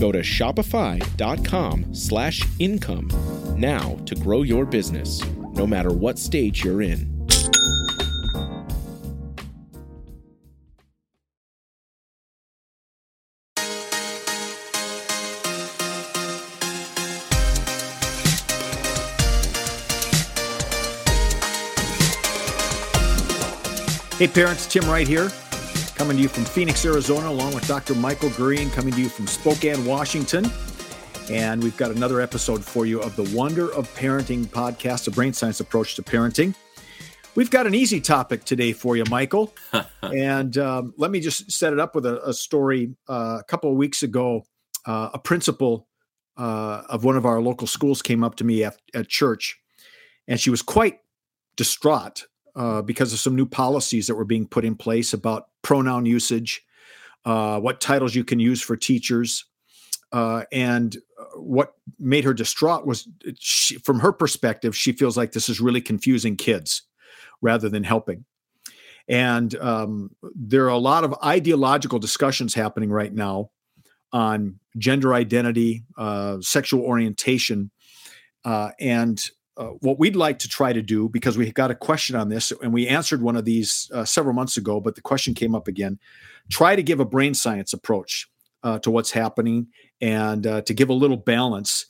Go to shopify.com/income now to grow your business, no matter what stage you're in. Hey parents, Tim Wright here, coming to you from Phoenix, Arizona, along with Dr. Michael Gurion, coming to you from Spokane, Washington. And we've got another episode for you of the Wonder of Parenting podcast, a brain science approach to parenting. We've got an easy topic today for you, Michael. And let me just set it up with a story. A couple of weeks ago, a principal of one of our local schools came up to me at church, and she was quite distraught because of some new policies that were being put in place about pronoun usage, what titles you can use for teachers. And what made her distraught was, from her perspective, she feels like this is really confusing kids rather than helping. And there are a lot of ideological discussions happening right now on gender identity, sexual orientation, and what we'd like to try to do, because we got a question on this and we answered one of these several months ago, but the question came up again, try to give a brain science approach to what's happening and to give a little balance.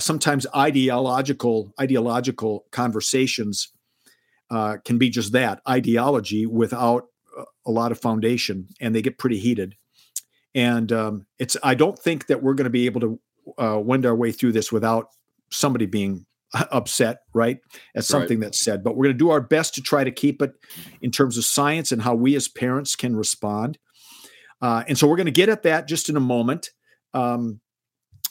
Sometimes ideological conversations can be just that, ideology without a lot of foundation, and they get pretty heated. And I don't think that we're going to be able to wend our way through this without somebody being upset, right? At something that's said, but we're going to do our best to try to keep it in terms of science and how we as parents can respond. And so we're going to get at that just in a moment.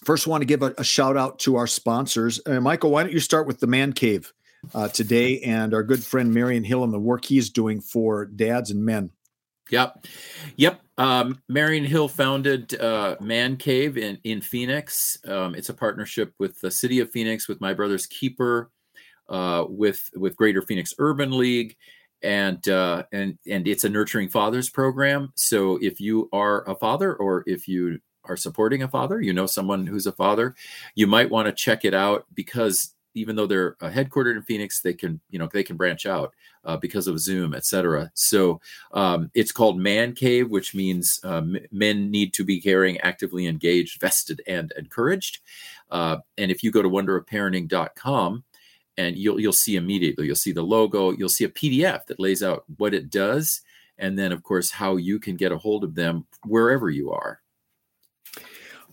First, want to give a shout out to our sponsors. Michael, why don't you start with the Man Cave today and our good friend Marion Hill and the work he's doing for dads and men. Yep. Marion Hill founded Man Cave in Phoenix. It's a partnership with the city of Phoenix, with My Brother's Keeper, with Greater Phoenix Urban League, and it's a Nurturing Fathers program. So if you are a father, or if you are supporting a father, you know someone who's a father, you might want to check it out, because even though they're headquartered in Phoenix, they can branch out because of Zoom, et cetera. So it's called Man Cave, which means men need to be caring, actively engaged, vested, and encouraged. And if you go to wonderofparenting.com, and you'll see immediately, you'll see the logo, you'll see a PDF that lays out what it does, and then of course how you can get a hold of them wherever you are.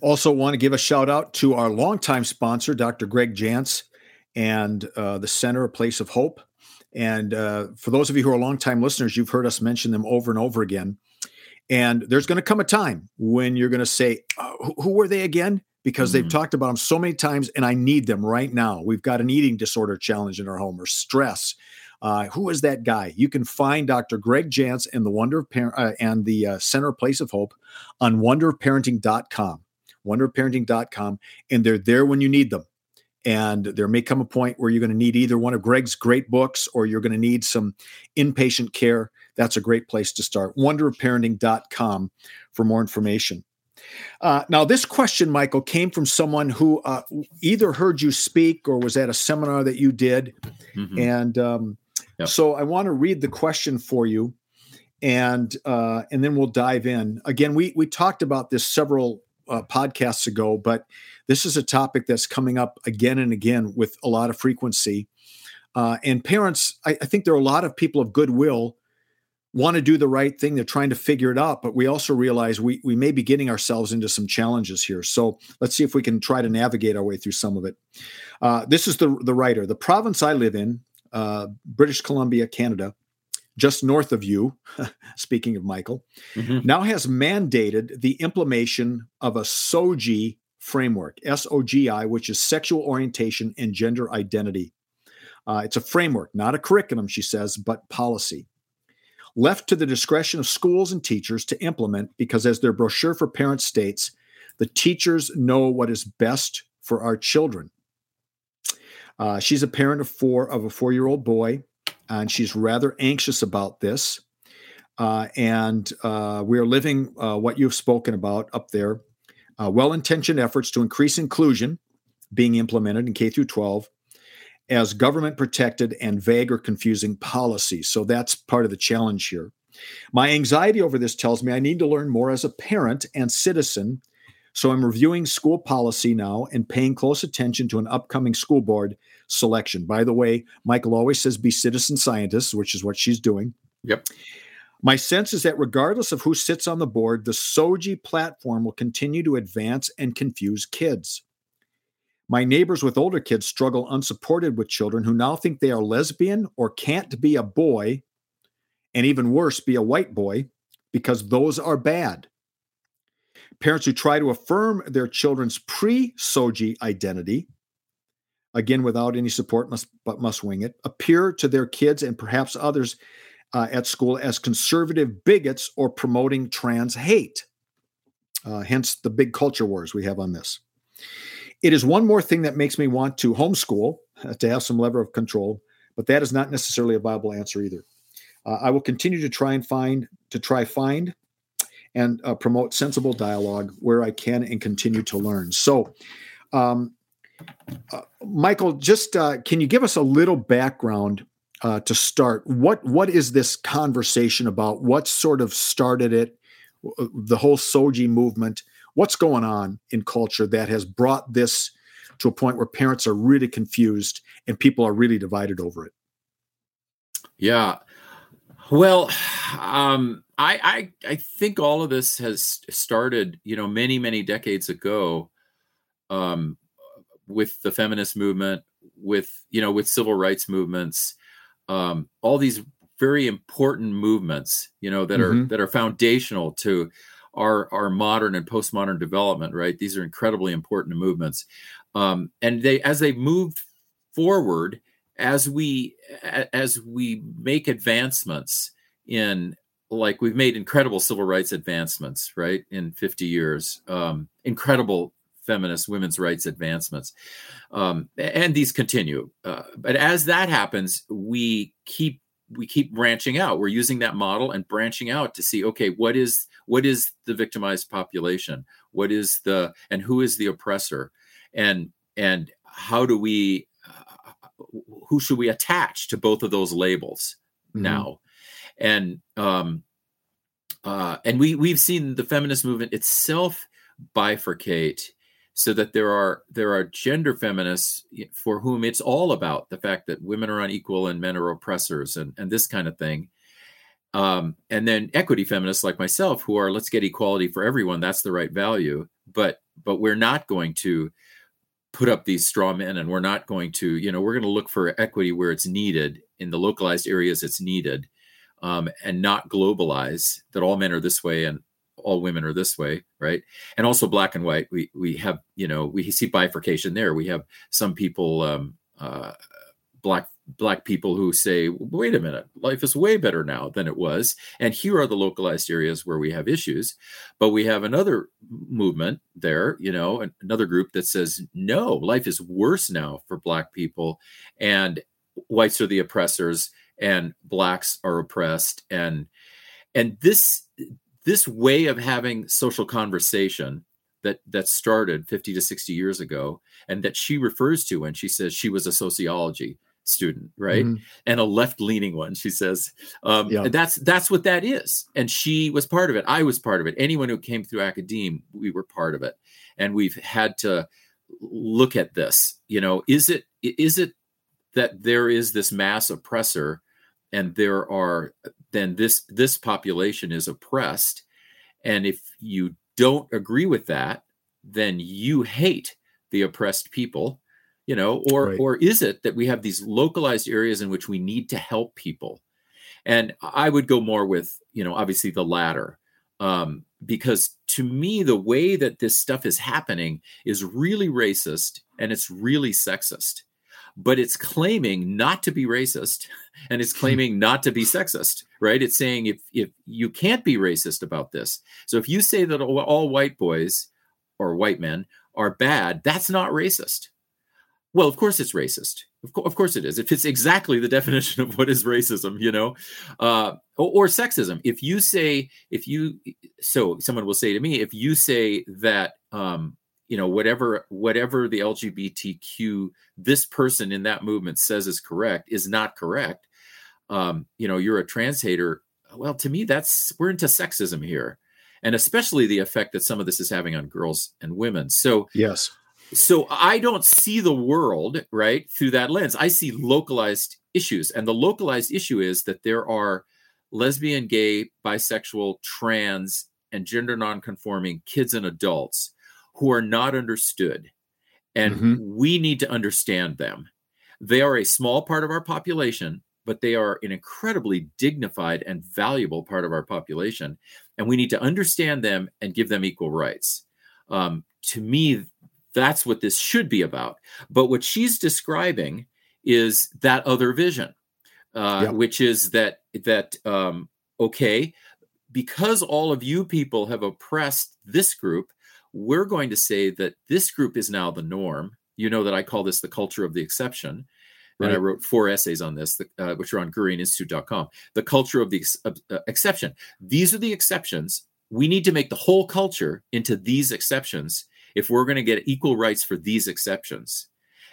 Also, want to give a shout out to our longtime sponsor, Dr. Greg Jantz, and the Center, a Place of Hope. And for those of you who are longtime listeners, you've heard us mention them over and over again. And there's going to come a time when you're going to say, oh, who were they again? Because they've talked about them so many times, and I need them right now. We've got an eating disorder challenge in our home, or stress. Who is that guy? You can find Dr. Greg Jantz and the Wonder of and the Center, Place of Hope on wonderofparenting.com, wonderofparenting.com, and they're there when you need them. And there may come a point where you're going to need either one of Greg's great books, or you're going to need some inpatient care. That's a great place to start. Wonderofparenting.com for more information. Now, this question, Michael, came from someone who either heard you speak or was at a seminar that you did. Mm-hmm. And so I want to read the question for you, and then we'll dive in. Again, we talked about this several podcasts ago, but this is a topic that's coming up again and again with a lot of frequency. And parents, I think there are a lot of people of goodwill want to do the right thing. They're trying to figure it out, but we also realize we may be getting ourselves into some challenges here. So let's see if we can try to navigate our way through some of it. This is the writer. The province I live in, British Columbia, Canada, just north of you, speaking of Michael, now has mandated the implementation of a SOGI framework, S-O-G-I, which is sexual orientation and gender identity. It's a framework, not a curriculum, she says, but policy. Left to the discretion of schools and teachers to implement, because as their brochure for parents states, the teachers know what is best for our children. She's a parent of a four-year-old boy, and she's rather anxious about this. And we are living what you've spoken about up there. Well-intentioned efforts to increase inclusion being implemented in K through 12 as government-protected and vague or confusing policy. So that's part of the challenge here. My anxiety over this tells me I need to learn more as a parent and citizen. So I'm reviewing school policy now and paying close attention to an upcoming school board selection. By the way, Michael always says be citizen scientists, which is what she's doing. Yep. My sense is that regardless of who sits on the board, the SOGI platform will continue to advance and confuse kids. My neighbors with older kids struggle unsupported with children who now think they are lesbian or can't be a boy, and even worse, be a white boy, because those are bad. Parents who try to affirm their children's pre-SOGI identity, again, without any support, must wing it, appear to their kids and perhaps others at school as conservative bigots or promoting trans hate. Hence the big culture wars we have on this. It is one more thing that makes me want to homeschool, to have some lever of control, but that is not necessarily a viable answer either. I will continue to try and find and promote sensible dialogue where I can and continue to learn. So, Michael, just can you give us a little background to start? What is this conversation about? What sort of started it, the whole SOGI movement? What's going on in culture that has brought this to a point where parents are really confused and people are really divided over it? Yeah. Well, I think all of this has started, many, many decades ago, with the feminist movement, with civil rights movements, all these very important movements, that are, that are foundational to our modern and postmodern development, right? These are incredibly important movements. And as they moved forward, as we make advancements we've made incredible civil rights advancements, right? In 50 years, incredible feminist women's rights advancements. And these continue. But as that happens, we keep branching out. We're using that model and branching out to see, okay, what is the victimized population? And who is the oppressor? And how do we, who should we attach to both of those labels now? And we've seen the feminist movement itself bifurcate so that there are gender feminists for whom it's all about the fact that women are unequal and men are oppressors and this kind of thing. And then equity feminists like myself who are, let's get equality for everyone. That's the right value. But we're not going to put up these straw men, and we're not going to, we're going to look for equity where it's needed, in the localized areas it's needed, and not globalize that all men are this way and all women are this way, right? And also black and white, we have, we see bifurcation there. We have some people, black people who say, wait a minute, life is way better now than it was. And here are the localized areas where we have issues. But we have another movement there, another group that says, no, life is worse now for black people, and whites are the oppressors and blacks are oppressed. And this way of having social conversation that started 50 to 60 years ago, and that she refers to when she says she was a sociology student, right? And a left-leaning one, she says. That's what that is. And she was part of it. I was part of it. Anyone who came through academe, we were part of it. And we've had to look at this. Is it that there is this mass oppressor, and there are then this population is oppressed. And if you don't agree with that, then you hate the oppressed people, you know, or is it that we have these localized areas in which we need to help people? And I would go more with, you know, obviously the latter, because to me, the way that this stuff is happening is really racist and it's really sexist, but it's claiming not to be racist and it's claiming not to be sexist, right? It's saying if you can't be racist about this. So if you say that all white boys or white men are bad, that's not racist. Well, of course it's racist. Of course it is. It fits exactly the definition of what is racism, you know, or sexism. So someone will say to me, if you say that, you know, whatever the LGBTQ, this person in that movement says is correct is not correct. You know, you're a trans hater. Well, to me, we're into sexism here, and especially the effect that some of this is having on girls and women. So yes. So I don't see the world right through that lens. I see localized issues, and the localized issue is that there are lesbian, gay, bisexual, trans, and gender nonconforming kids and adults who are not understood, and we need to understand them. They are a small part of our population, but they are an incredibly dignified and valuable part of our population, and we need to understand them and give them equal rights. To me, that's what this should be about. But what she's describing is that other vision, which is that okay, because all of you people have oppressed this group, we're going to say that this group is now the norm. You know that I call this the culture of the exception. And I wrote 4 essays on this, which are on GurianInstitute.com. The culture of the exception. These are the exceptions. We need to make the whole culture into these exceptions if we're going to get equal rights for these exceptions.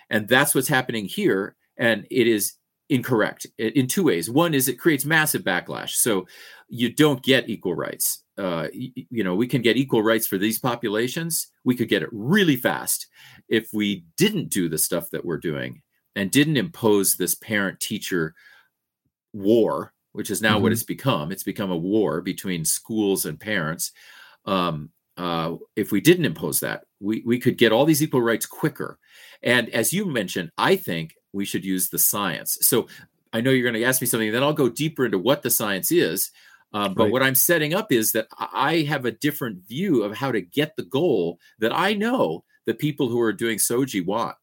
And that's what's happening here. And it is incorrect in 2 ways. One is it creates massive backlash. So you don't get equal rights. You know, we can get equal rights for these populations. We could get it really fast if we didn't do the stuff that we're doing and didn't impose this parent-teacher war, which is now what it's become. It's become a war between schools and parents. If we didn't impose that, we could get all these equal rights quicker. And as you mentioned, I think we should use the science. So I know you're going to ask me something, then I'll go deeper into what the science is. But what I'm setting up is that I have a different view of how to get the goal that I know the people who are doing SOGI want.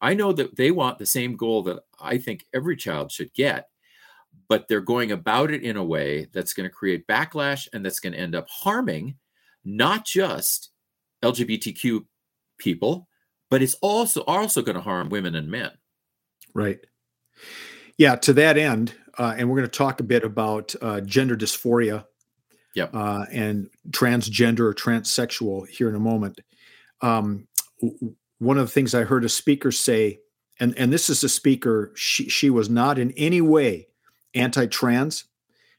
I know that they want the same goal that I think every child should get, but they're going about it in a way that's going to create backlash and that's going to end up harming not just LGBTQ people, but it's also going to harm women and men. Right. Yeah, to that end, and we're going to talk a bit about gender dysphoria and transgender or transsexual here in a moment. One of the things I heard a speaker say, and this is a speaker, she was not in any way anti-trans.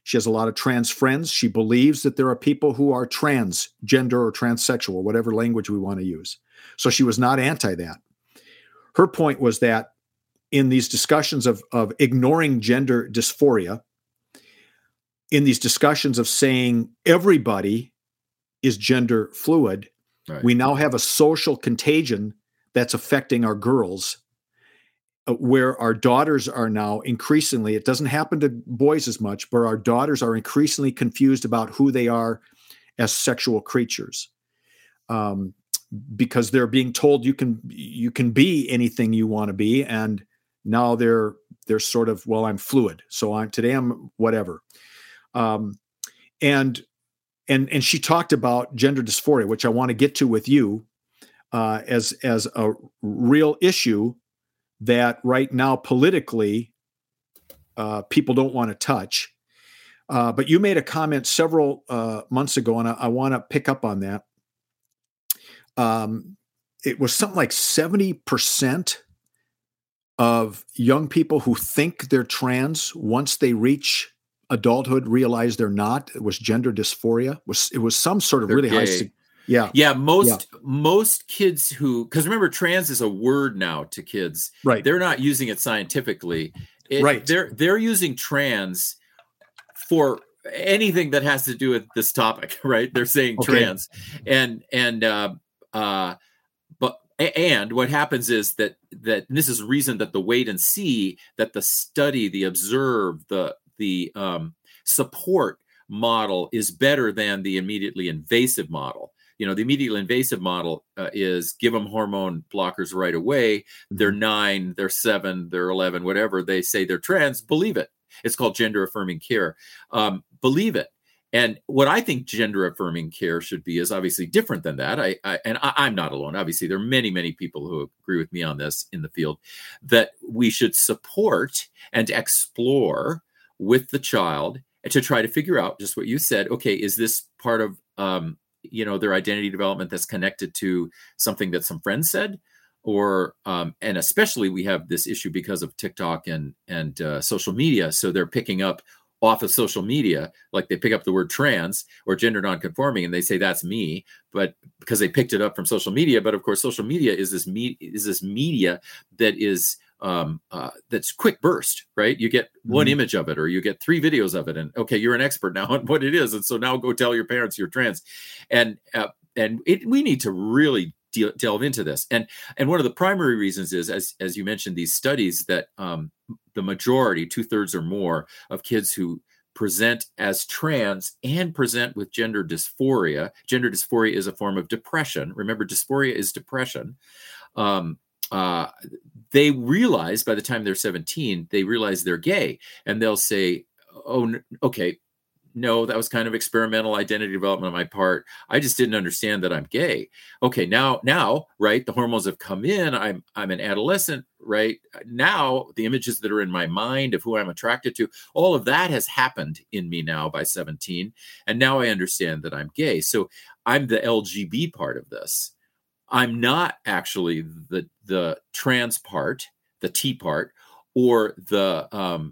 She has a lot of trans friends. She believes that there are people who are transgender or transsexual, whatever language we want to use. So she was not anti that. Her point was that in these discussions of ignoring gender dysphoria, in these discussions of saying everybody is gender fluid, we now have a social contagion that's affecting our girls, where our daughters are now increasingly, it doesn't happen to boys as much, but our daughters are increasingly confused about who they are as sexual creatures. Because they're being told you can be anything you want to be, and now they're sort of, well, I'm fluid. So I'm whatever. And she talked about gender dysphoria, which I want to get to with you, as a real issue that right now politically, people don't want to touch. But you made a comment several months ago, and I want to pick up on that. It was something like 70% of young people who think they're trans, once they reach adulthood, realize they're not. It was gender dysphoria. It was some sort of they're really gay. High. Yeah. Most kids who, because remember, trans is a word now to kids. Right. They're not using it scientifically. Right. They're using trans for anything that has to do with this topic. Right. They're saying trans, and what happens is that this is reason that the wait and see, that the study, the observe, the support model is better than the immediately invasive model. You know, the immediately invasive model is give them hormone blockers right away. They're 9, they're 7, they're 11, whatever. They say they're trans, believe it. It's called gender affirming care. Believe it. And what I think gender affirming care should be is obviously different than that. I'm not alone. Obviously, there are many, many people who agree with me on this in the field, that we should support and explore with the child to try to figure out just what you said. Okay, is this part of their identity development that's connected to something that some friends said? Or and especially we have this issue because of TikTok and social media. So they're picking up off of social media, like they pick up the word trans or gender nonconforming, and they say that's me, but because they picked it up from social media. But of course, social media is this media that is that's quick burst, right? You get one image of it, or you get 3 videos of it, and okay, you're an expert now on what it is, and so now go tell your parents you're trans, and we need to really delve into this. And one of the primary reasons is, as you mentioned, these studies that the majority, 2/3 or more, of kids who present as trans and present with gender dysphoria. Gender dysphoria is a form of depression. Remember, dysphoria is depression. They realize by the time they're 17, they realize they're gay, and they'll say, "Oh, okay, no, that was kind of experimental identity development on my part. I just didn't understand that I'm gay. Okay, now, right? The hormones have come in. I'm an adolescent, right? Now, the images that are in my mind of who I'm attracted to, all of that has happened in me now by 17, and now I understand that I'm gay. So I'm the LGB part of this. I'm not actually the trans part, the T part, or the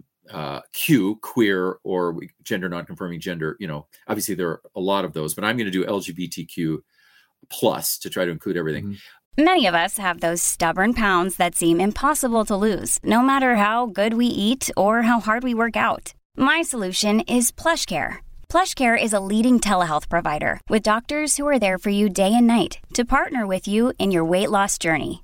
Q, queer, or gender nonconforming gender. You know, obviously there are a lot of those, but I'm going to do LGBTQ+ to try to include everything. Mm-hmm. Many of us have those stubborn pounds that seem impossible to lose, no matter how good we eat or how hard we work out. My solution is PlushCare. PlushCare is a leading telehealth provider with doctors who are there for you day and night to partner with you in your weight loss journey.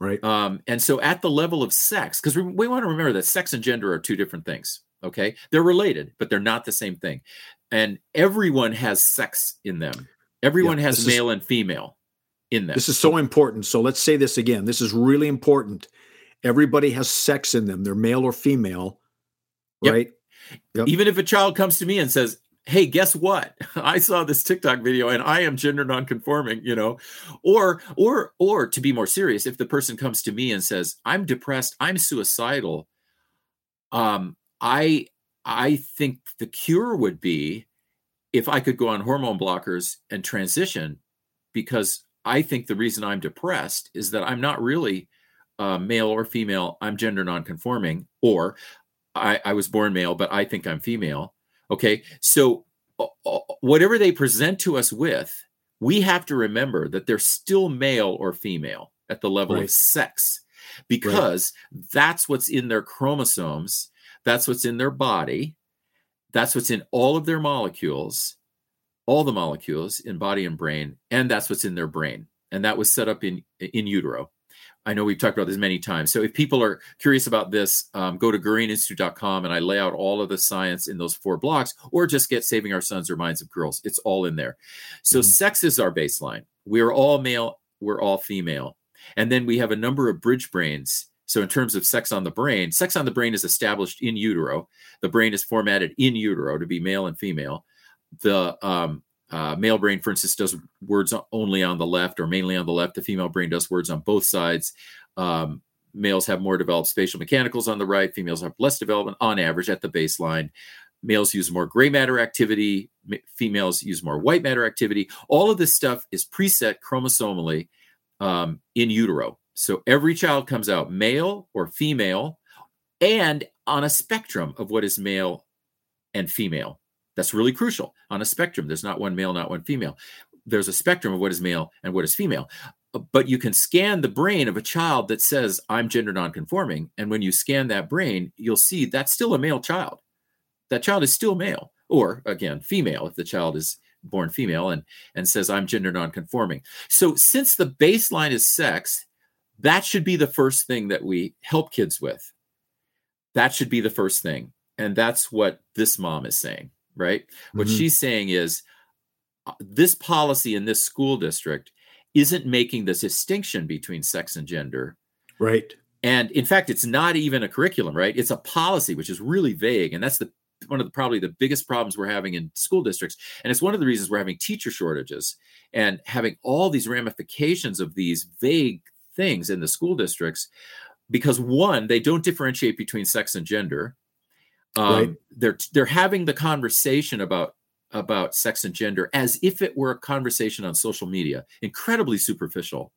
Right. And so at the level of sex, because we want to remember that sex and gender are two different things. Okay. They're related, but they're not the same thing. And everyone has sex in them. Everyone has male and female in them. This is so important. So let's say this again. This is really important. Everybody has sex in them. They're male or female. Right. Yep. Even if a child comes to me and says, "Hey, guess what? I saw this TikTok video and I am gender nonconforming," you know, or to be more serious, if the person comes to me and says, "I'm depressed, I'm suicidal. I think the cure would be if I could go on hormone blockers and transition, because I think the reason I'm depressed is that I'm not really male or female. I'm gender nonconforming, or I was born male, but I think I'm female." Okay, so whatever they present to us with, we have to remember that they're still male or female at the level of sex, because that's what's in their chromosomes, that's what's in their body, that's what's in all of their molecules, all the molecules in body and brain, and that's what's in their brain. And that was set up in utero. I know we've talked about this many times. So if people are curious about this, go to GurianInstitute.com, and I lay out all of the science in those 4 blocks, or just get Saving Our Sons or Minds of Girls. It's all in there. So sex is our baseline. We're all male. We're all female. And then we have a number of bridge brains. So in terms of sex on the brain is established in utero. The brain is formatted in utero to be male and female. The male brain, for instance, does words only on the left or mainly on the left. The female brain does words on both sides. Males have more developed spatial mechanicals on the right. Females have less development on average at the baseline. Males use more gray matter activity. Females use more white matter activity. All of this stuff is preset chromosomally in utero. So every child comes out male or female and on a spectrum of what is male and female. That's really crucial. On a spectrum, there's not one male, not one female. There's a spectrum of what is male and what is female. But you can scan the brain of a child that says, I'm gender nonconforming. And when you scan that brain, you'll see that's still a male child. That child is still male, or again, female if the child is born female and says, I'm gender nonconforming. So since the baseline is sex, that should be the first thing that we help kids with. That should be the first thing. And that's what this mom is saying, right? What she's saying is this policy in this school district isn't making this distinction between sex and gender. Right. And in fact, it's not even a curriculum, right? It's a policy, which is really vague. And that's the one of the probably the biggest problems we're having in school districts. And it's one of the reasons we're having teacher shortages and having all these ramifications of these vague things in the school districts, because one, they don't differentiate between sex and gender. Right. They're having the conversation about sex and gender as if it were a conversation on social media, incredibly superficial,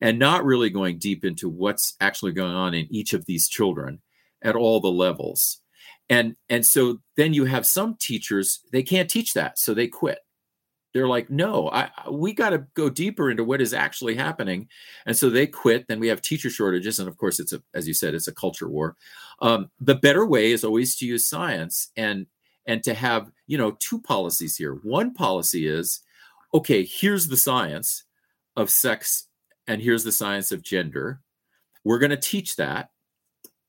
and not really going deep into what's actually going on in each of these children at all the levels. And so then you have some teachers, they can't teach that, so they quit. They're like, no, we got to go deeper into what is actually happening. And so they quit. Then we have teacher shortages. And of course, it's as you said, it's a culture war. The better way is always to use science and to have, you know, 2 policies here. One policy is, okay, here's the science of sex and here's the science of gender. We're going to teach that.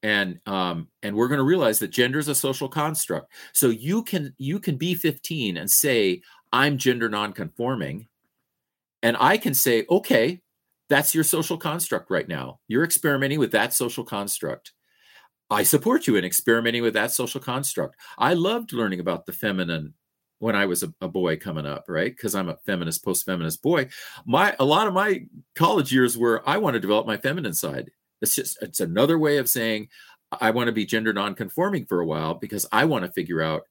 And we're going to realize that gender is a social construct. So you can be 15 and say, I'm gender nonconforming, and I can say, okay, that's your social construct right now. You're experimenting with that social construct. I support you in experimenting with that social construct. I loved learning about the feminine when I was a boy coming up, right? Because I'm a feminist, post-feminist boy. A lot of my college years were, I want to develop my feminine side. It's another way of saying I want to be gender nonconforming for a while because I want to figure out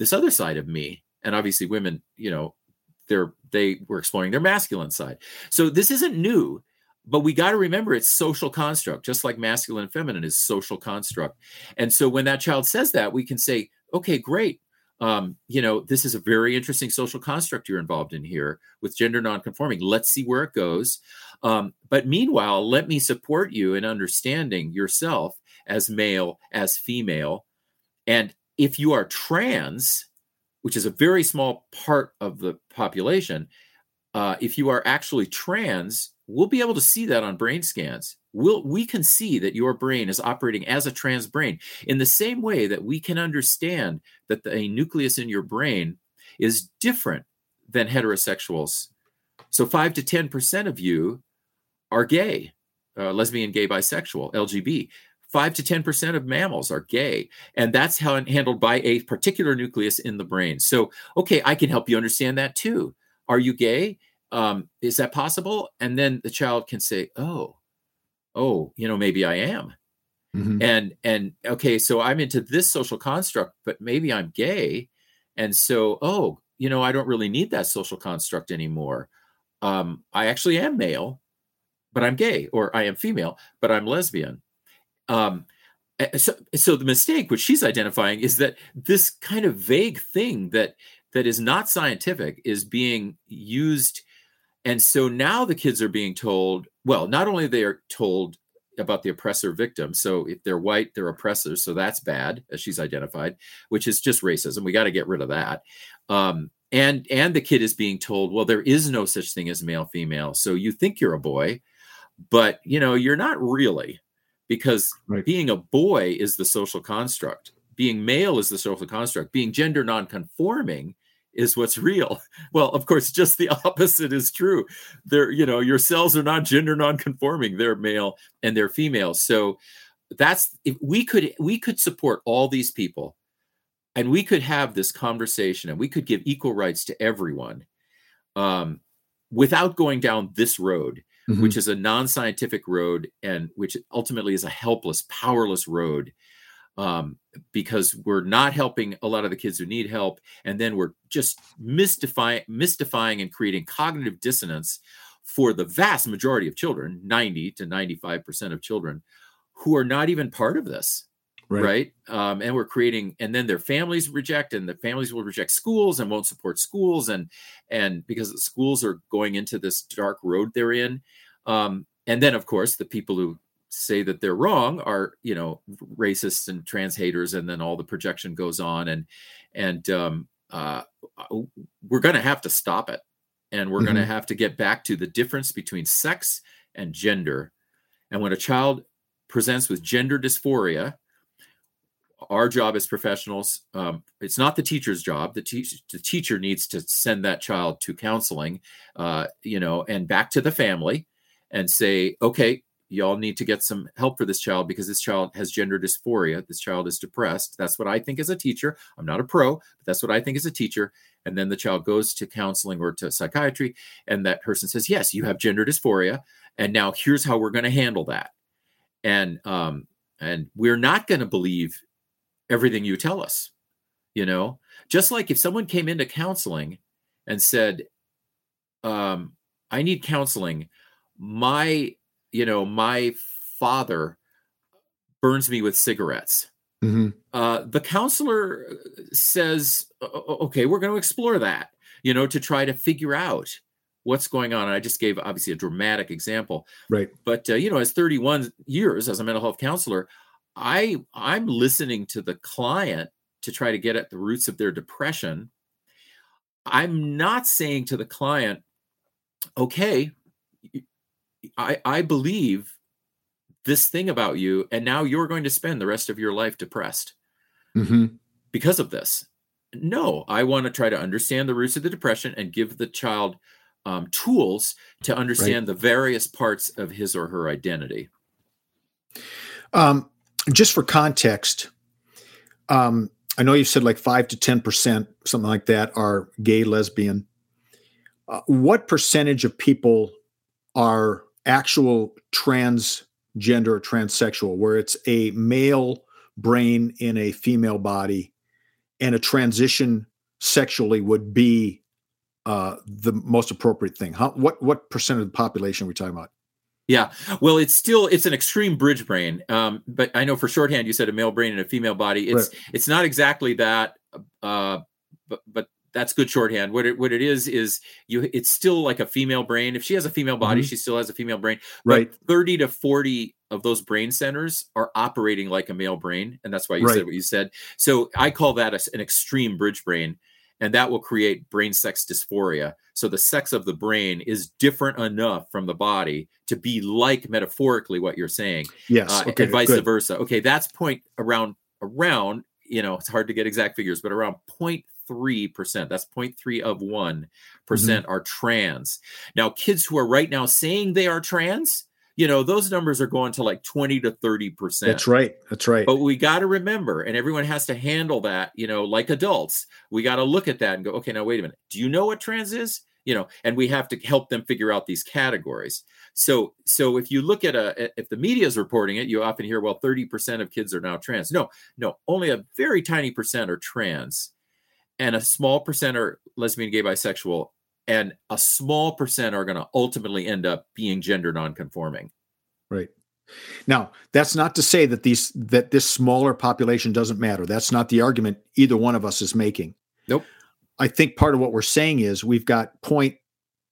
this other side of me. And obviously women, you know, they were exploring their masculine side. So this isn't new, but we got to remember it's social construct, just like masculine and feminine is social construct. And so when that child says that, we can say, okay, great. You know, this is a very interesting social construct you're involved in here with gender nonconforming. Let's see where it goes. But meanwhile, let me support you in understanding yourself as male, as female. And if you are trans, which is a very small part of the population, if you are actually trans, we'll be able to see that on brain scans. We can see that your brain is operating as a trans brain in the same way that we can understand that a nucleus in your brain is different than heterosexuals. So 5 to 10% of you are gay, lesbian, gay, bisexual, LGB. 5 to 10% of mammals are gay. And that's how it's handled by a particular nucleus in the brain. So, okay, I can help you understand that too. Are you gay? Is that possible? And then the child can say, oh, you know, maybe I am. Mm-hmm. And okay, so I'm into this social construct, but maybe I'm gay. And so, oh, you know, I don't really need that social construct anymore. I actually am male, but I'm gay, or I am female, but I'm lesbian. So the mistake, which she's identifying, is that this kind of vague thing that is not scientific is being used. And so now the kids are being told, well, not only they are told about the oppressor victim. So if they're white, they're oppressors. So that's bad, as she's identified, which is just racism. We got to get rid of that. And the kid is being told, well, there is no such thing as male, female. So you think you're a boy. But, you know, you're not really, because right. being a boy is the social construct. Being male is the social construct. Being gender nonconforming is what's real. Well, of course, just the opposite is true. They're, you know, your cells are not gender nonconforming. They're male and they're female. So that's, if we could support all these people, and we could have this conversation, and we could give equal rights to everyone without going down this road, mm-hmm. which is a non-scientific road, and which ultimately is a helpless, powerless road. Because we're not helping a lot of the kids who need help. And then we're just mystifying and creating cognitive dissonance for the vast majority of children, 90 to 95% of children who are not even part of this. Right. And we're creating, and then their families reject, and the families will reject schools and won't support schools. And because the schools are going into this dark road they're in. And then of course the people who say that they're wrong are, you know, racists and trans haters, and then all the projection goes on, and we're going to have to stop it, and we're mm-hmm. going to have to get back to the difference between sex and gender. And when a child presents with gender dysphoria, our job as professionals, it's not the teacher's job. The teacher needs to send that child to counseling, you know, and back to the family and say, okay, y'all need to get some help for this child because this child has gender dysphoria. This child is depressed. That's what I think as a teacher. I'm not a pro, but that's what I think as a teacher. And then the child goes to counseling or to psychiatry, and that person says, yes, you have gender dysphoria, and now here's how we're going to handle that. And we're not going to believe everything you tell us, you know, just like if someone came into counseling and said, I need counseling. My father burns me with cigarettes. Mm-hmm. The counselor says, okay, we're going to explore that, you know, to try to figure out what's going on. And I just gave obviously a dramatic example, right? But, you know, as 31 years as a mental health counselor, I'm listening to the client to try to get at the roots of their depression. I'm not saying to the client, okay, I believe this thing about you, and now you're going to spend the rest of your life depressed mm-hmm. because of this. No, I want to try to understand the roots of the depression and give the child tools to understand right. the various parts of his or her identity. Just for context, I know you've said like 5 to 10%, something like that, are gay, lesbian. What percentage of people are actual transgender or transsexual, where it's a male brain in a female body, and a transition sexually would be the most appropriate thing? What percent of the population are we talking about? Yeah, well, it's an extreme bridge brain. But I know for shorthand, you said a male brain in a female body. It's right. It's not exactly that, but that's good shorthand. What it is it's still like a female brain. If she has a female body, mm-hmm. she still has a female brain. Right. But 30 to 40 of those brain centers are operating like a male brain. And that's why you right. said what you said. So I call that an extreme bridge brain, and that will create brain sex dysphoria. So the sex of the brain is different enough from the body to be like metaphorically what you're saying. Yes. Okay, and vice good. Versa. Okay. That's point around, you know, it's hard to get exact figures, but around 0.3%. That's 0.3 of 1% mm-hmm. are trans. Now, kids who are right now saying they are trans, you know, those numbers are going to like 20 to 30%. That's right. But we got to remember, and everyone has to handle that, you know, like adults, we got to look at that and go, okay, now wait a minute. Do you know what trans is? You know, and we have to help them figure out these categories. So if you look at if the media is reporting it, you often hear, well, 30% of kids are now trans. No, only a very tiny percent are trans. And a small percent are lesbian, gay, bisexual, and a small percent are going to ultimately end up being gender nonconforming. Right. Now, that's not to say that this smaller population doesn't matter. That's not the argument either one of us is making. Nope. I think part of what we're saying is we've got 3%?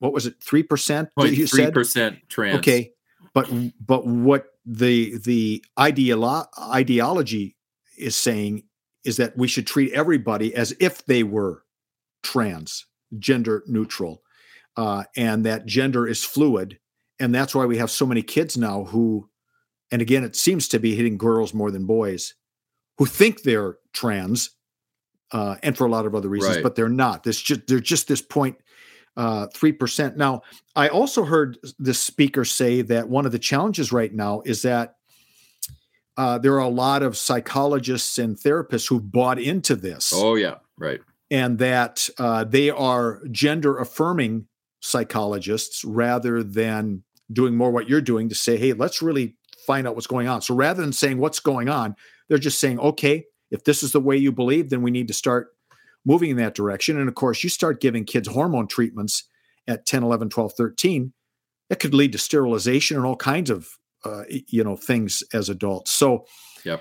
3% trans. Okay. But what the ideology is saying is that we should treat everybody as if they were trans, gender neutral, and that gender is fluid, And that's why we have so many kids now who, and again, it seems to be hitting girls more than boys, who think they're trans, and for a lot of other reasons, right, but they're not. They're just this 0.3%. Now, I also heard this speaker say that one of the challenges right now is that there are a lot of psychologists and therapists who've bought into this. Oh, yeah, right. And that they are gender-affirming psychologists rather than doing more what you're doing to say, hey, let's really find out what's going on. So rather than saying what's going on, they're just saying, okay, if this is the way you believe, then we need to start moving in that direction. And of course, you start giving kids hormone treatments at 10, 11, 12, 13, that could lead to sterilization and all kinds of things as adults. So, yep.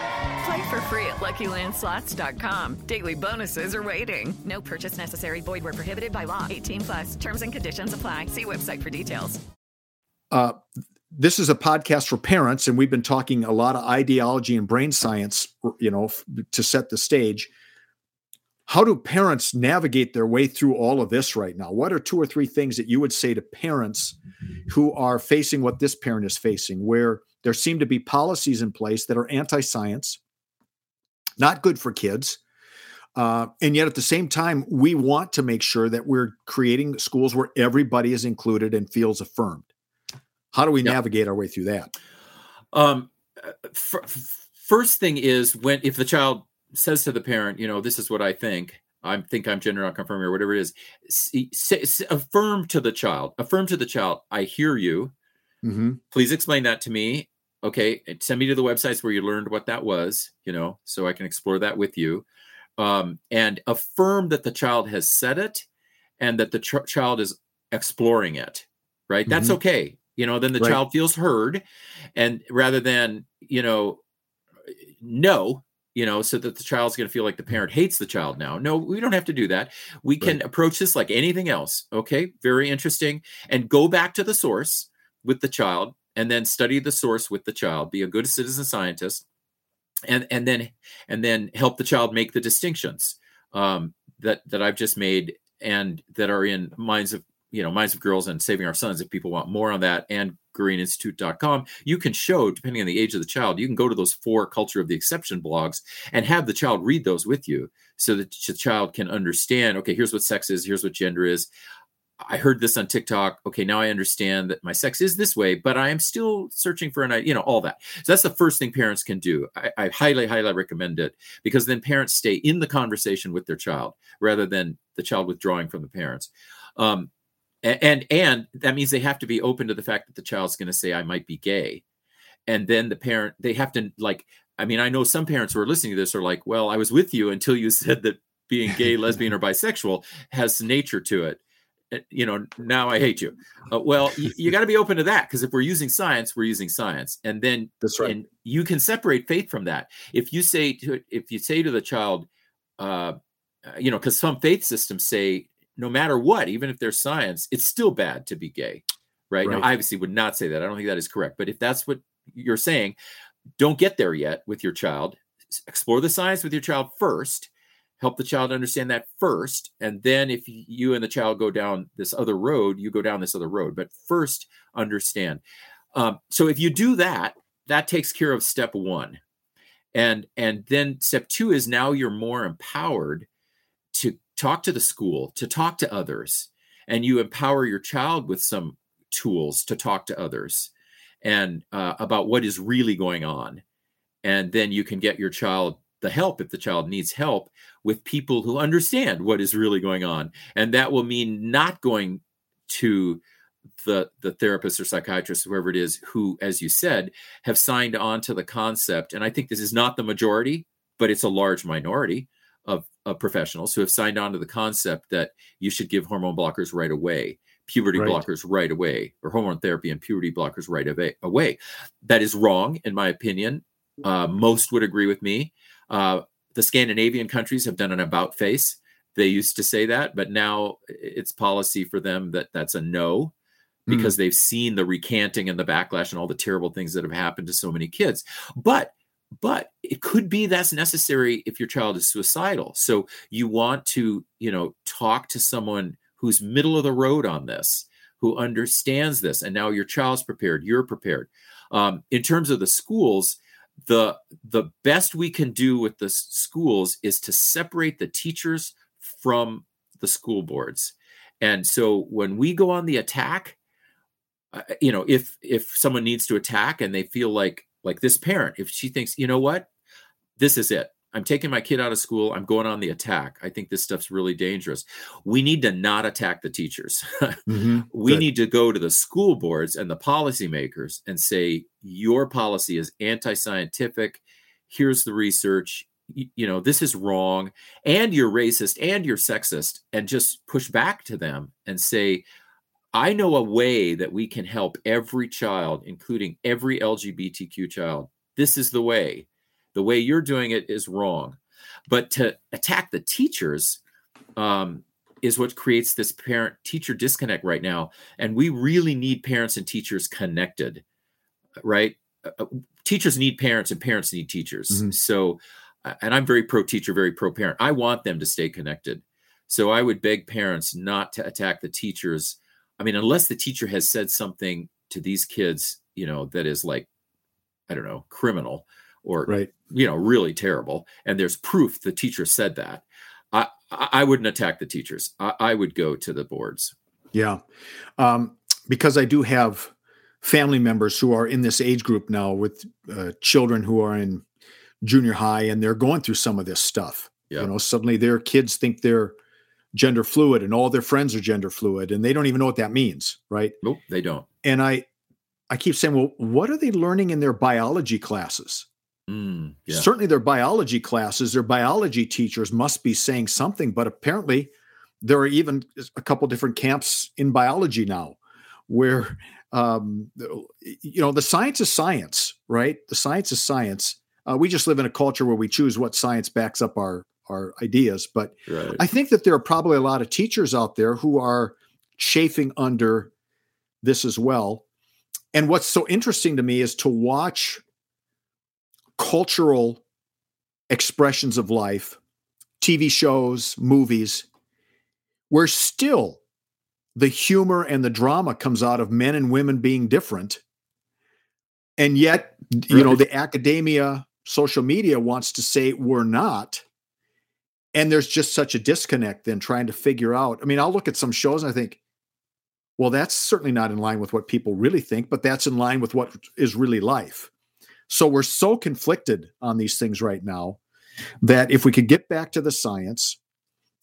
Play for free at LuckyLandSlots.com. Daily bonuses are waiting. No purchase necessary. Void where prohibited by law. 18 plus. Terms and conditions apply. See website for details. This is a podcast for parents, and we've been talking a lot of ideology and brain science, to set the stage. How do parents navigate their way through all of this right now? What are 2 or 3 things that you would say to parents who are facing what this parent is facing, where there seem to be policies in place that are anti-science, not good for kids. And yet at the same time, we want to make sure that we're creating schools where everybody is included and feels affirmed. How do we navigate our way through that? First thing is if the child says to the parent, this is what I think, I'm gender non-confirming or whatever it is, affirm to the child, I hear you. Mm-hmm. Please explain that to me. Okay. Send me to the websites where you learned what that was, so I can explore that with you. And affirm that the child has said it and that the child is exploring it. Right. Mm-hmm. That's okay. Then the child feels heard, and rather than, so that the child's going to feel like the parent hates the child now. No, we don't have to do that. We can approach this like anything else. Okay. Very interesting. And go back to the source with the child, and then study the source with the child, be a good citizen scientist, and then help the child make the distinctions that I've just made and that are in Minds of Girls and Saving Our Sons. If people want more on that, and GurianInstitute.com, you can show, depending on the age of the child, you can go to those 4 Culture of the Exception blogs and have the child read those with you so that the child can understand, okay, here's what sex is, here's what gender is. I heard this on TikTok. Okay, now I understand that my sex is this way, but I am still searching for all that. So that's the first thing parents can do. I highly, highly recommend it, because then parents stay in the conversation with their child rather than the child withdrawing from the parents. And that means they have to be open to the fact that the child's going to say, I might be gay. And then the parent, they have to I know some parents who are listening to this are like, well, I was with you until you said that being gay, lesbian, or bisexual has nature to it. Now I hate you. Well, you got to be open to that, because if we're using science, we're using science. And then that's right. And you can separate faith from that. If you say to the child, because some faith systems say, no matter what, even if there's science, it's still bad to be gay. Right? Now, I obviously would not say that. I don't think that is correct. But if that's what you're saying, don't get there yet with your child. Explore the science with your child first. Help the child understand that first. And then if you and the child go down this other road, you go down this other road. But first, understand. So if you do that, that takes care of step 1. And then step 2 is, now you're more empowered to talk to the school, to talk to others. And you empower your child with some tools to talk to others and about what is really going on. And then you can get your child the help, if the child needs help, with people who understand what is really going on. And that will mean not going to the therapist or psychiatrist, whoever it is, who, as you said, have signed on to the concept. And I think this is not the majority, but it's a large minority of professionals who have signed on to the concept that you should give hormone blockers right away, puberty blockers right away, or hormone therapy and puberty blockers right away. That is wrong, in my opinion. Most would agree with me. The Scandinavian countries have done an about face. They used to say that, but now it's policy for them that that's a no, because they've seen the recanting and the backlash and all the terrible things that have happened to so many kids. But it could be that's necessary if your child is suicidal. So you want to, you know, talk to someone who's middle of the road on this, who understands this. And now your child's prepared, you're prepared. In terms of the schools, the best we can do with the schools is to separate the teachers from the school boards. And so when we go on the attack, you know, if someone needs to attack and they feel like this parent, if she thinks, you know what, this is it. I'm taking my kid out of school. I'm going on the attack. I think this stuff's really dangerous. We need to not attack the teachers. We need to go to the school boards and the policymakers and say, your policy is anti-scientific. Here's the research. You know, this is wrong. And you're racist and you're sexist. And just push back to them and say, I know a way that we can help every child, including every LGBTQ child. This is the way. The way you're doing it is wrong. But to attack the teachers is what creates this parent-teacher disconnect right now. And we really need parents and teachers connected, right? Teachers need parents and parents need teachers. So, and I'm very pro-teacher, very pro-parent. I want them to stay connected. So I would beg parents not to attack the teachers. I mean, unless the teacher has said something to these kids, you know, that is like, I don't know, criminal or, you know, really terrible. And there's proof the teacher said that. I wouldn't attack the teachers. I would go to the boards. Yeah. Because I do have family members who are in this age group now with children who are in junior high and they're going through some of this stuff. You know, suddenly their kids think they're gender fluid and all their friends are gender fluid and they don't even know what that means. Nope, they don't. And I keep saying, well, what are they learning in their biology classes? Certainly their biology classes, their biology teachers must be saying something, but apparently there are even a couple different camps in biology now where, you know, the science is science, right? The science is science. We just live in a culture where we choose what science backs up our ideas. But I think that there are probably a lot of teachers out there who are chafing under this as well. And what's so interesting to me is to watch cultural expressions of life, TV shows, movies, where still the humor and the drama comes out of men and women being different. And yet, you know, the academia, social media wants to say we're not. And there's just such a disconnect then trying to figure out. I mean, I'll look at some shows and I think, well, that's certainly not in line with what people really think, but that's in line with what is really life. So we're so conflicted on these things right now that if we could get back to the science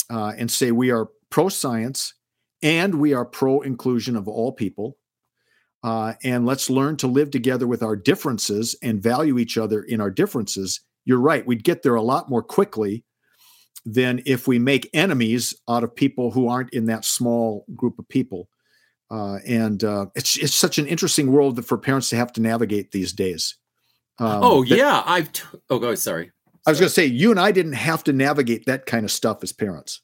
and say we are pro-science and we are pro-inclusion of all people, and let's learn to live together with our differences and value each other in our differences, you're right. We'd get there a lot more quickly than if we make enemies out of people who aren't in that small group of people. It's such an interesting world for parents to have to navigate these days. I was going to say, you and I didn't have to navigate that kind of stuff as parents.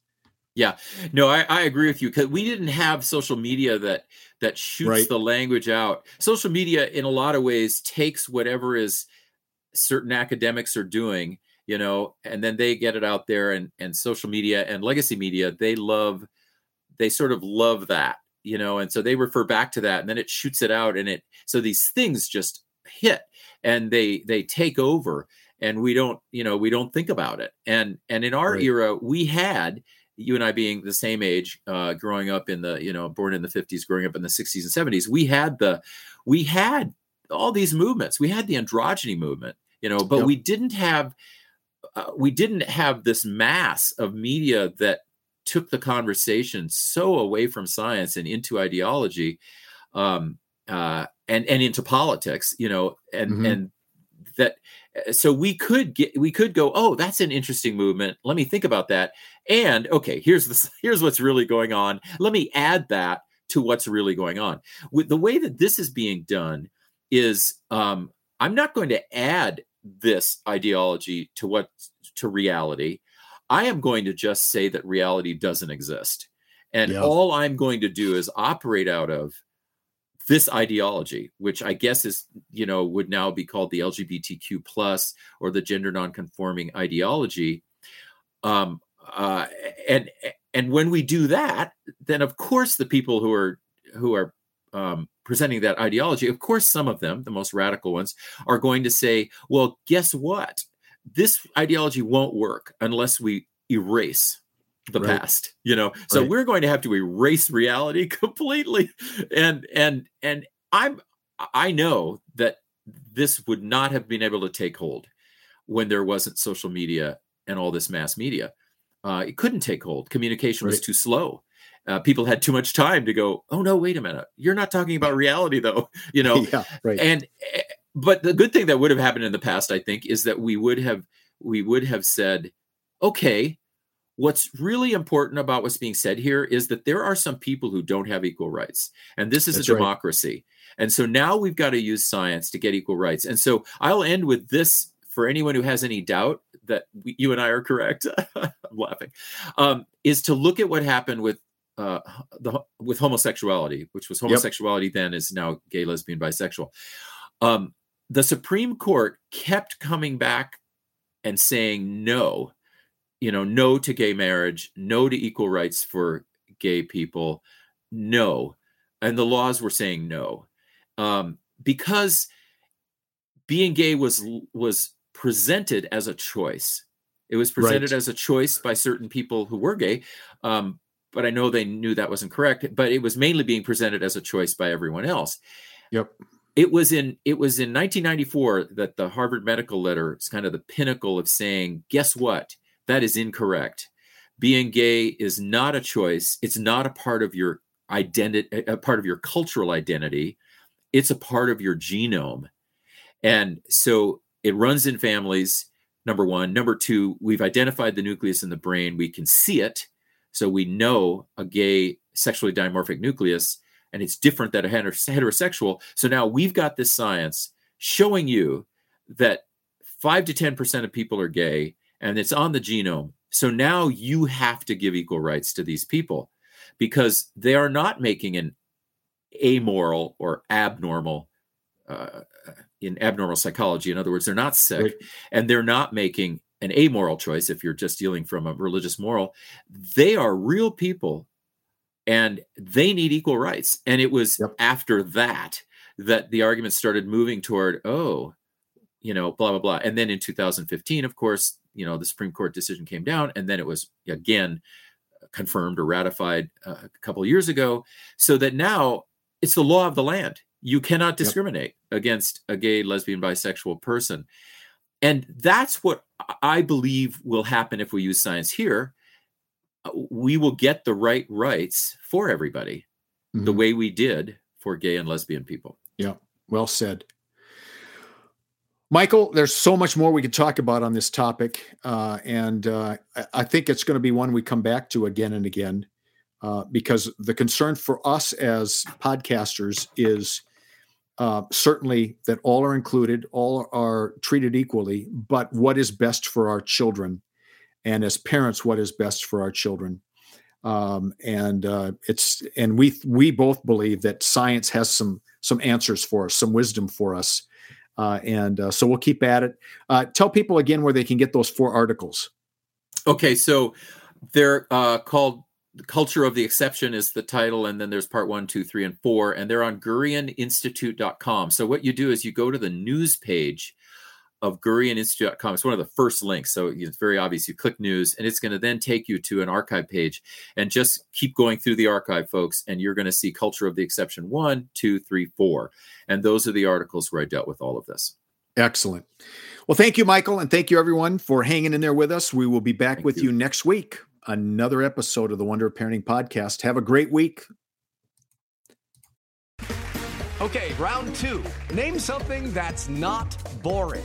Yeah, no, I agree with you because we didn't have social media that shoots the language out. Social media in a lot of ways takes whatever is certain academics are doing, you know, and then they get it out there, and social media and legacy media, they sort of love that, you know, and so they refer back to that and then it shoots it out and so these things just hit and they take over and we don't think about it. And in our era, we had, you and I being the same age, growing up in the, you know, born in the 50s, growing up in the 60s and 70s, we had all these movements. We had the androgyny movement, you know, but we didn't have we didn't have this mass of media that took the conversation so away from science and into ideology, and into politics, you know, and, mm-hmm. and that, so we could go, oh, that's an interesting movement. Let me think about that. And okay, here's what's really going on. Let me add that to what's really going on. With the way that this is being done is, I'm not going to add this ideology to reality. I am going to just say that reality doesn't exist. And all I'm going to do is operate out of this ideology, which I guess is, you know, would now be called the LGBTQ plus or the gender nonconforming ideology. And when we do that, then of course the people who are presenting that ideology, of course, some of them, the most radical ones, are going to say, well, guess what? This ideology won't work unless we erase the past, you know? So we're going to have to erase reality completely. And I know that this would not have been able to take hold when there wasn't social media and all this mass media. It couldn't take hold. Communication was too slow. People had too much time to go, oh no, wait a minute. You're not talking about reality though, you know? But the good thing that would have happened in the past, I think, is that we would have said, okay, what's really important about what's being said here is that there are some people who don't have equal rights, and this is a democracy. And so now we've got to use science to get equal rights. And so I'll end with this for anyone who has any doubt that you and I are correct. I'm laughing. Is to look at what happened with homosexuality, which was homosexuality then is now gay, lesbian, bisexual. The Supreme Court kept coming back and saying no, you know, no to gay marriage, no to equal rights for gay people, no. And the laws were saying no, because being gay was presented as a choice. It was presented as a choice by certain people who were gay, but I know they knew that wasn't correct, but it was mainly being presented as a choice by everyone else. Yep. It was in 1994 that the Harvard Medical Letter is kind of the pinnacle of saying, guess what? That is incorrect. Being gay is not a choice. It's not a part of your identity, a part of your cultural identity. It's a part of your genome. And so it runs in families, number one. Number two, we've identified the nucleus in the brain. We can see it. So we know a gay sexually dimorphic nucleus, and it's different than a heterosexual. So now we've got this science showing you that 5 to 10% of people are gay, and it's on the genome. So now you have to give equal rights to these people because they are not making an amoral or abnormal, in abnormal psychology. In other words, they're not sick, and they're not making an amoral choice if you're just dealing from a religious moral. They are real people, and they need equal rights. And it was after that the argument started moving toward, oh, you know, blah, blah, blah. And then in 2015, of course, you know, the Supreme Court decision came down, and then it was again confirmed or ratified a couple of years ago. So that now it's the law of the land. You cannot discriminate against a gay, lesbian, bisexual person. And that's what I believe will happen if we use science here. We will get the right rights for everybody, the way we did for gay and lesbian people. Yeah, well said. Michael, there's so much more we could talk about on this topic, and I think it's going to be one we come back to again and again, because the concern for us as podcasters is certainly that all are included, all are treated equally, but what is best for our children? And as parents, what is best for our children? We both believe that science has some answers for us, some wisdom for us. So we'll keep at it. Tell people again where they can get those 4 articles. Okay. So they're called Culture of the Exception is the title. And then there's part 1, 2, 3, and 4, and they're on GurianInstitute.com. So what you do is you go to the news page of GurianInstitute.com. It's one of the first links. So it's very obvious. You click news, and it's going to then take you to an archive page, and just keep going through the archive, folks. And you're going to see Culture of the Exception 1, 2, 3, 4. And those are the articles where I dealt with all of this. Excellent. Well, thank you, Michael, and thank you, everyone, for hanging in there with us. We will be back with you next week. Another episode of the Wonder of Parenting podcast. Have a great week. Okay, round two. Name something that's not boring.